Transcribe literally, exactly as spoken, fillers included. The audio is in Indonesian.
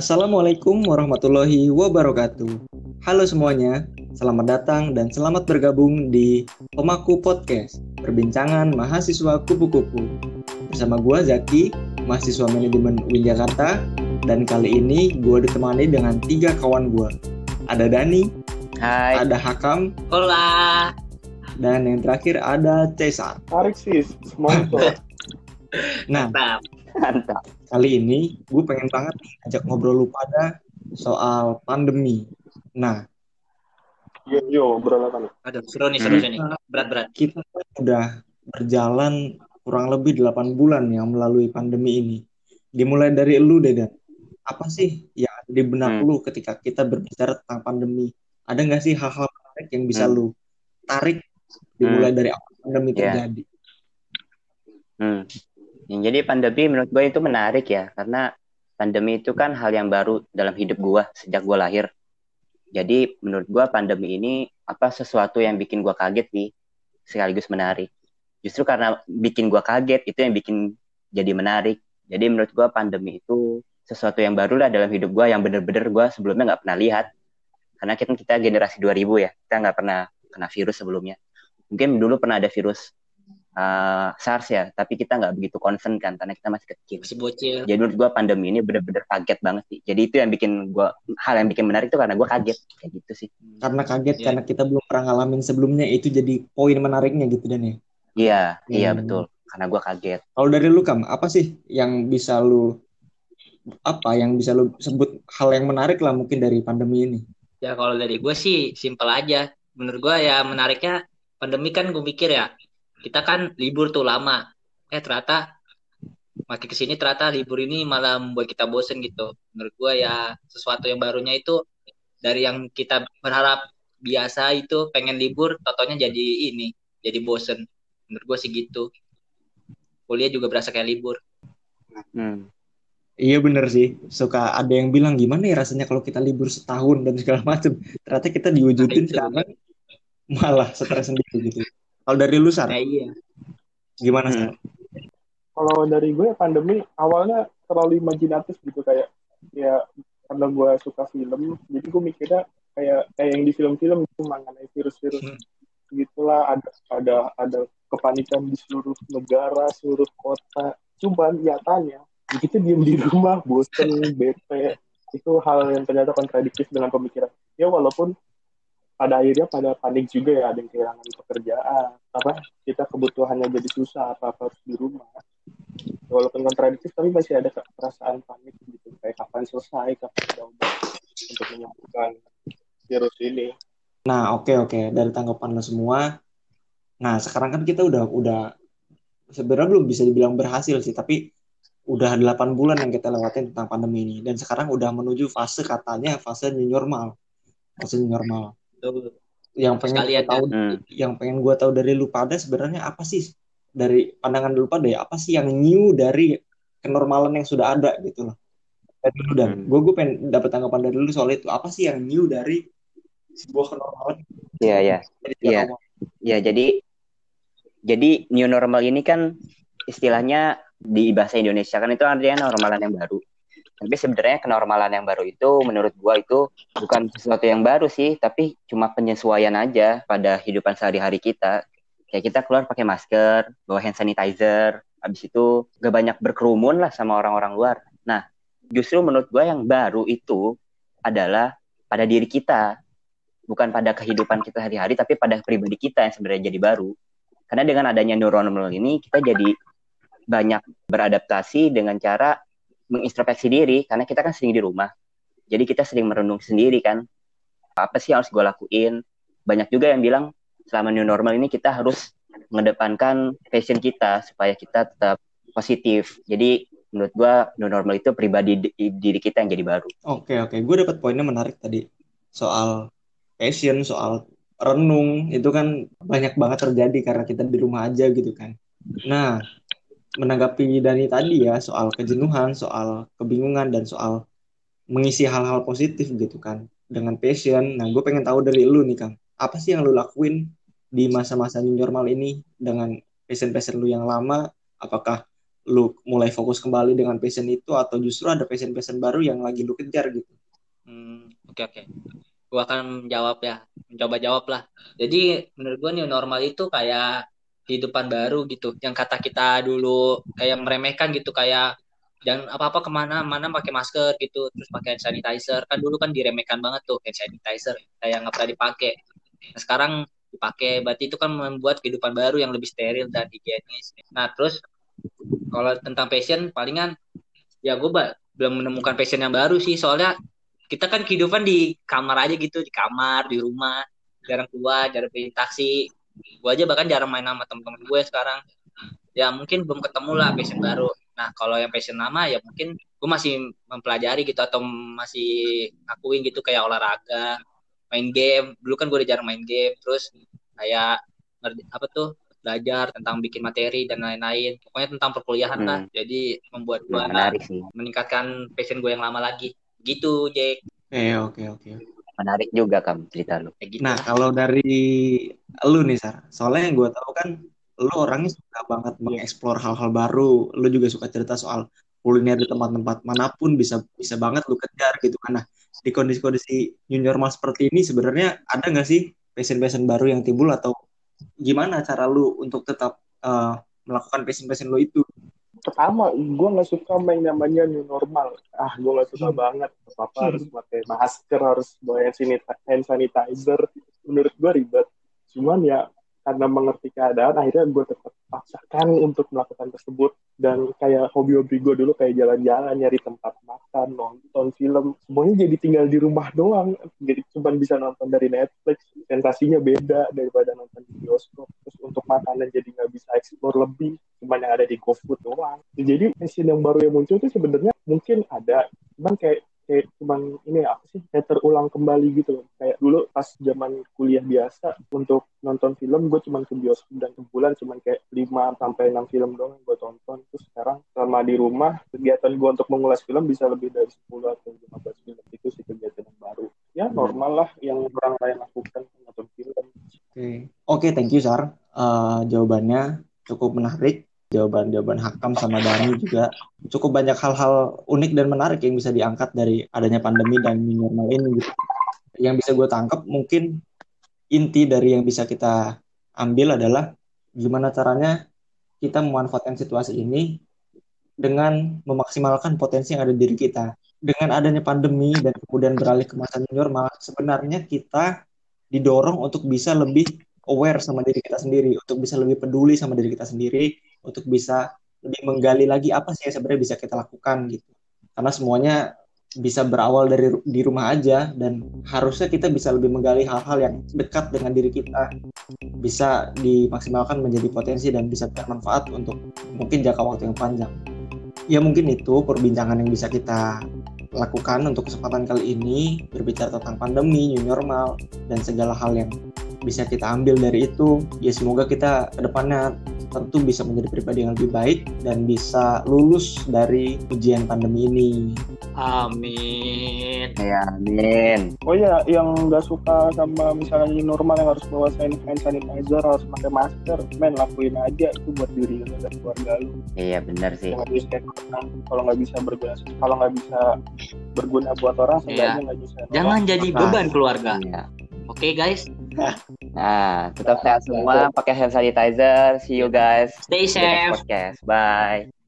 Assalamualaikum warahmatullahi wabarakatuh. Halo semuanya, selamat datang dan selamat bergabung di Pemaku Podcast, perbincangan mahasiswa kupu-kupu. Bersama gue Zaki, mahasiswa manajemen U I N Jakarta, dan kali ini gue ditemani dengan tiga kawan gue. Ada Dani, hai. Ada Hakam, hola. Dan yang terakhir ada Cesar. Tarik sis, semangat. Nah, mantap. Kali ini gue pengen banget nih ajak ngobrol lu pada soal pandemi. Nah, yo yo ngobrol apa nih? Aduh, seru nih, seru nih. Berat-berat. Kita udah berjalan kurang lebih delapan bulan yang melalui pandemi ini. Dimulai dari lu deh, Dan. Apa sih yang ada di benak hmm. lu ketika kita berbicara tentang pandemi? Ada nggak sih hal-hal menarik yang bisa hmm. lu tarik dimulai hmm. dari awal pandemi yeah. terjadi? Hmm. Jadi pandemi menurut gue itu menarik ya, karena pandemi itu kan hal yang baru dalam hidup gue sejak gue lahir. Jadi menurut gue pandemi ini apa sesuatu yang bikin gue kaget nih, sekaligus menarik. Justru karena bikin gue kaget itu yang bikin jadi menarik. Jadi menurut gue pandemi itu sesuatu yang baru lah dalam hidup gue, yang bener-bener gue sebelumnya gak pernah lihat. Karena kita, kita generasi dua ribu ya, kita gak pernah kena virus sebelumnya. Mungkin dulu pernah ada virus Uh, SARS ya, tapi kita nggak begitu concern kan, karena kita masih kecil. Masih bocil. Jadi menurut gue pandemi ini bener-bener kaget banget sih. Jadi itu yang bikin gue, hal yang bikin menarik itu karena gue kaget, kayak gitu sih. Karena kaget, yeah. karena kita belum pernah ngalamin sebelumnya, itu jadi poin menariknya gitu Dan ya. Iya, hmm. iya betul. Karena gue kaget. Kalau dari lu Kam, apa sih yang bisa lu, apa yang bisa lu sebut hal yang menarik lah mungkin dari pandemi ini? Ya kalau dari gue sih simple aja. Menurut gue ya menariknya pandemi kan gue pikir ya. Kita kan libur tuh lama. Eh ternyata makin kesini ternyata libur ini malah membuat kita bosen gitu. Menurut gue ya sesuatu yang barunya itu dari yang kita berharap biasa itu pengen libur, totonya jadi ini, jadi bosen. Menurut gue sih gitu. Kuliah juga berasa kayak libur. Hmm. Iya bener sih, suka ada yang bilang gimana ya rasanya kalau kita libur setahun dan segala macam. Ternyata kita diwujudin sekarang malah stres sendiri gitu. Kalau dari lu, Sar? Ya, iya. Gimana, Sar? Kalau dari gue, pandemi awalnya terlalu imajinatif gitu. Kayak, ya karena gue suka film, jadi gue mikirnya kayak kayak yang di film-film gitu, mengenai virus-virus. Hmm. Gitulah, ada ada ada kepanikan di seluruh negara, seluruh kota. Cuman, nyatanya, kita diem di rumah, bosen, bete. Itu hal yang ternyata kontradiktif dengan pemikiran. Ya, walaupun pada akhirnya pada panik juga ya, ada yang kehilangan pekerjaan, apa kita kebutuhannya jadi susah, apa-apa harus di rumah. Walaupun kontradiktif tapi masih ada perasaan panik gitu, kayak kapan selesai, kapan ada obat untuk menyembuhkan virus ini. Nah oke okay, oke okay. Dari tanggapan lo semua, nah sekarang kan kita udah udah sebenarnya belum bisa dibilang berhasil sih, tapi udah delapan bulan yang kita lewatin tentang pandemi ini, dan sekarang udah menuju fase katanya fase new normal, fase new normal. Yang pengen gue tahu, hmm. yang pengen gue tahu dari lu pada sebenarnya apa sih dari pandangan lu pada ya, apa sih yang new dari kenormalan yang sudah ada gitu loh. Dari lu Dan, hmm. gue gue pengen dapat tanggapan dari lu soal itu, apa sih yang new dari sebuah kenormalan? Iya ya, iya, iya. Jadi, jadi new normal ini kan istilahnya di bahasa Indonesia kan itu artinya normalan yang baru. Tapi sebenarnya kenormalan yang baru itu menurut gua itu bukan sesuatu yang baru sih, tapi cuma penyesuaian aja pada kehidupan sehari-hari kita. Kayak kita keluar pakai masker, bawa hand sanitizer, habis itu gak banyak berkerumun lah sama orang-orang luar. Nah, justru menurut gua yang baru itu adalah pada diri kita, bukan pada kehidupan kita sehari-hari, tapi pada pribadi kita yang sebenarnya jadi baru. Karena dengan adanya new normal ini kita jadi banyak beradaptasi dengan cara mengintrospeksi diri, karena kita kan sering di rumah. Jadi kita sering merenung sendiri kan. Apa sih yang harus gue lakuin? Banyak juga yang bilang selama new normal ini kita harus mengedepankan passion kita supaya kita tetap positif. Jadi menurut gue new normal itu pribadi di- diri kita yang jadi baru. Oke, oke. Gue dapat poinnya menarik tadi. Soal passion, soal renung, itu kan banyak banget terjadi karena kita di rumah aja gitu kan. Nah, menanggapi Dani tadi ya, soal kejenuhan, soal kebingungan, dan soal mengisi hal-hal positif gitu kan, dengan passion. Nah, gue pengen tahu dari lu nih, Kang. Apa sih yang lu lakuin di masa-masa new normal ini dengan passion-passion lu yang lama? Apakah lu mulai fokus kembali dengan passion itu, atau justru ada passion-passion baru yang lagi lu kejar gitu? Hmm, oke oke. Gua akan jawab ya, mencoba jawab lah. Jadi menurut gua new normal itu kayak kehidupan baru gitu, yang kata kita dulu kayak meremehkan gitu, kayak jangan apa-apa kemana-mana pakai masker gitu, terus pakai hand sanitizer, kan dulu kan diremehkan banget tuh hand sanitizer, kayak nggak pernah dipakai. Nah, sekarang dipakai, berarti itu kan membuat kehidupan baru yang lebih steril dan higienis. Nah terus kalau tentang passion, palingan ya gue ba- belum menemukan passion yang baru sih, soalnya kita kan kehidupan di kamar aja gitu, di kamar, di rumah, jarang keluar, jarang berinteraksi. Gue aja bahkan jarang main sama temen-temen gue sekarang. Ya mungkin belum ketemu lah passion baru. Nah kalau yang passion lama ya mungkin gue masih mempelajari gitu, atau masih ngakuin gitu, kayak olahraga, main game. Dulu kan gue udah jarang main game. Terus kayak apa tuh, belajar tentang bikin materi dan lain-lain, pokoknya tentang perkuliahan hmm. lah. Jadi membuat gue meningkatkan passion gue yang lama lagi gitu, Jack. Eh oke okay, oke okay. Menarik juga kan cerita lu. Nah kalau dari lu nih Sar, soalnya yang gue tahu kan lu orangnya suka banget mengeksplor hal-hal baru, lu juga suka cerita soal kuliner di tempat-tempat manapun, bisa bisa banget lu kejar gitu kan. Nah di kondisi-kondisi new normal seperti ini sebenarnya ada nggak sih passion-passion baru yang timbul, atau gimana cara lu untuk tetap uh, melakukan passion-passion lu itu? Pertama, gue nggak suka main namanya new normal. Ah, gue nggak suka hmm. banget. Apa-apa hmm. harus pakai masker, harus pakai hand sanitizer. Menurut gue ribet. Cuman ya karena mengerti keadaan, akhirnya gue tetap paksakan untuk melakukan tersebut. Dan kayak hobi-hobi gue dulu, kayak jalan-jalan, nyari tempat makan, nonton film, semuanya jadi tinggal di rumah doang. Jadi cuma bisa nonton dari Netflix, sensasinya beda daripada nonton di bioskop. Terus untuk makanan jadi nggak bisa explore lebih, cuma yang ada di GoFood doang. Jadi passion yang baru yang muncul itu sebenarnya mungkin ada, cuman kayak kayak cuman ini apa sih, kayak terulang kembali gitu. Kayak dulu pas zaman kuliah biasa, untuk nonton film gue cuman ke bioskop dan sebulan cuman kayak lima sampai enam film doang gue tonton. Terus sekarang selama di rumah, kegiatan gue untuk mengulas film bisa lebih dari sepuluh atau lima belas film. Itu sih kegiatan yang baru. Ya normal lah yang orang lain lakukan, nonton film. Oke, okay. okay, thank you Sar. Uh, jawabannya cukup menarik. Jawaban-jawaban Hakam sama Dhani juga cukup banyak hal-hal unik dan menarik yang bisa diangkat dari adanya pandemi dan new normal ini. Yang bisa gue tangkap mungkin inti dari yang bisa kita ambil adalah gimana caranya kita memanfaatkan situasi ini dengan memaksimalkan potensi yang ada di diri kita. Dengan adanya pandemi dan kemudian beralih ke masa new normal, sebenarnya kita didorong untuk bisa lebih aware sama diri kita sendiri, untuk bisa lebih peduli sama diri kita sendiri, untuk bisa lebih menggali lagi apa sih yang sebenarnya bisa kita lakukan gitu. Karena semuanya bisa berawal dari di rumah aja, dan harusnya kita bisa lebih menggali hal-hal yang dekat dengan diri kita, bisa dimaksimalkan menjadi potensi dan bisa bermanfaat untuk mungkin jangka waktu yang panjang. Ya mungkin itu perbincangan yang bisa kita lakukan untuk kesempatan kali ini, berbicara tentang pandemi, new normal, dan segala hal yang bisa kita ambil dari itu. Ya semoga kita kedepannya tentu bisa menjadi pribadi yang lebih baik dan bisa lulus dari ujian pandemi ini. Amin. Ya, amin. Oh ya, yang nggak suka sama misalnya ini normal yang harus bawa hand sanitizer, harus pakai masker, men lakuin aja itu buat diri lu dan keluarga lu. Iya benar sih. Kalau bisa, kalau nggak bisa berguna, kalau nggak bisa berguna buat orang, iya. Sebenarnya nggak bisa. Jangan jadi beban keluarga. Iya. Oke okay, guys. Nah, tetap sehat semua, pakai hand sanitizer. See you guys. Stay safe. Podcast. Bye.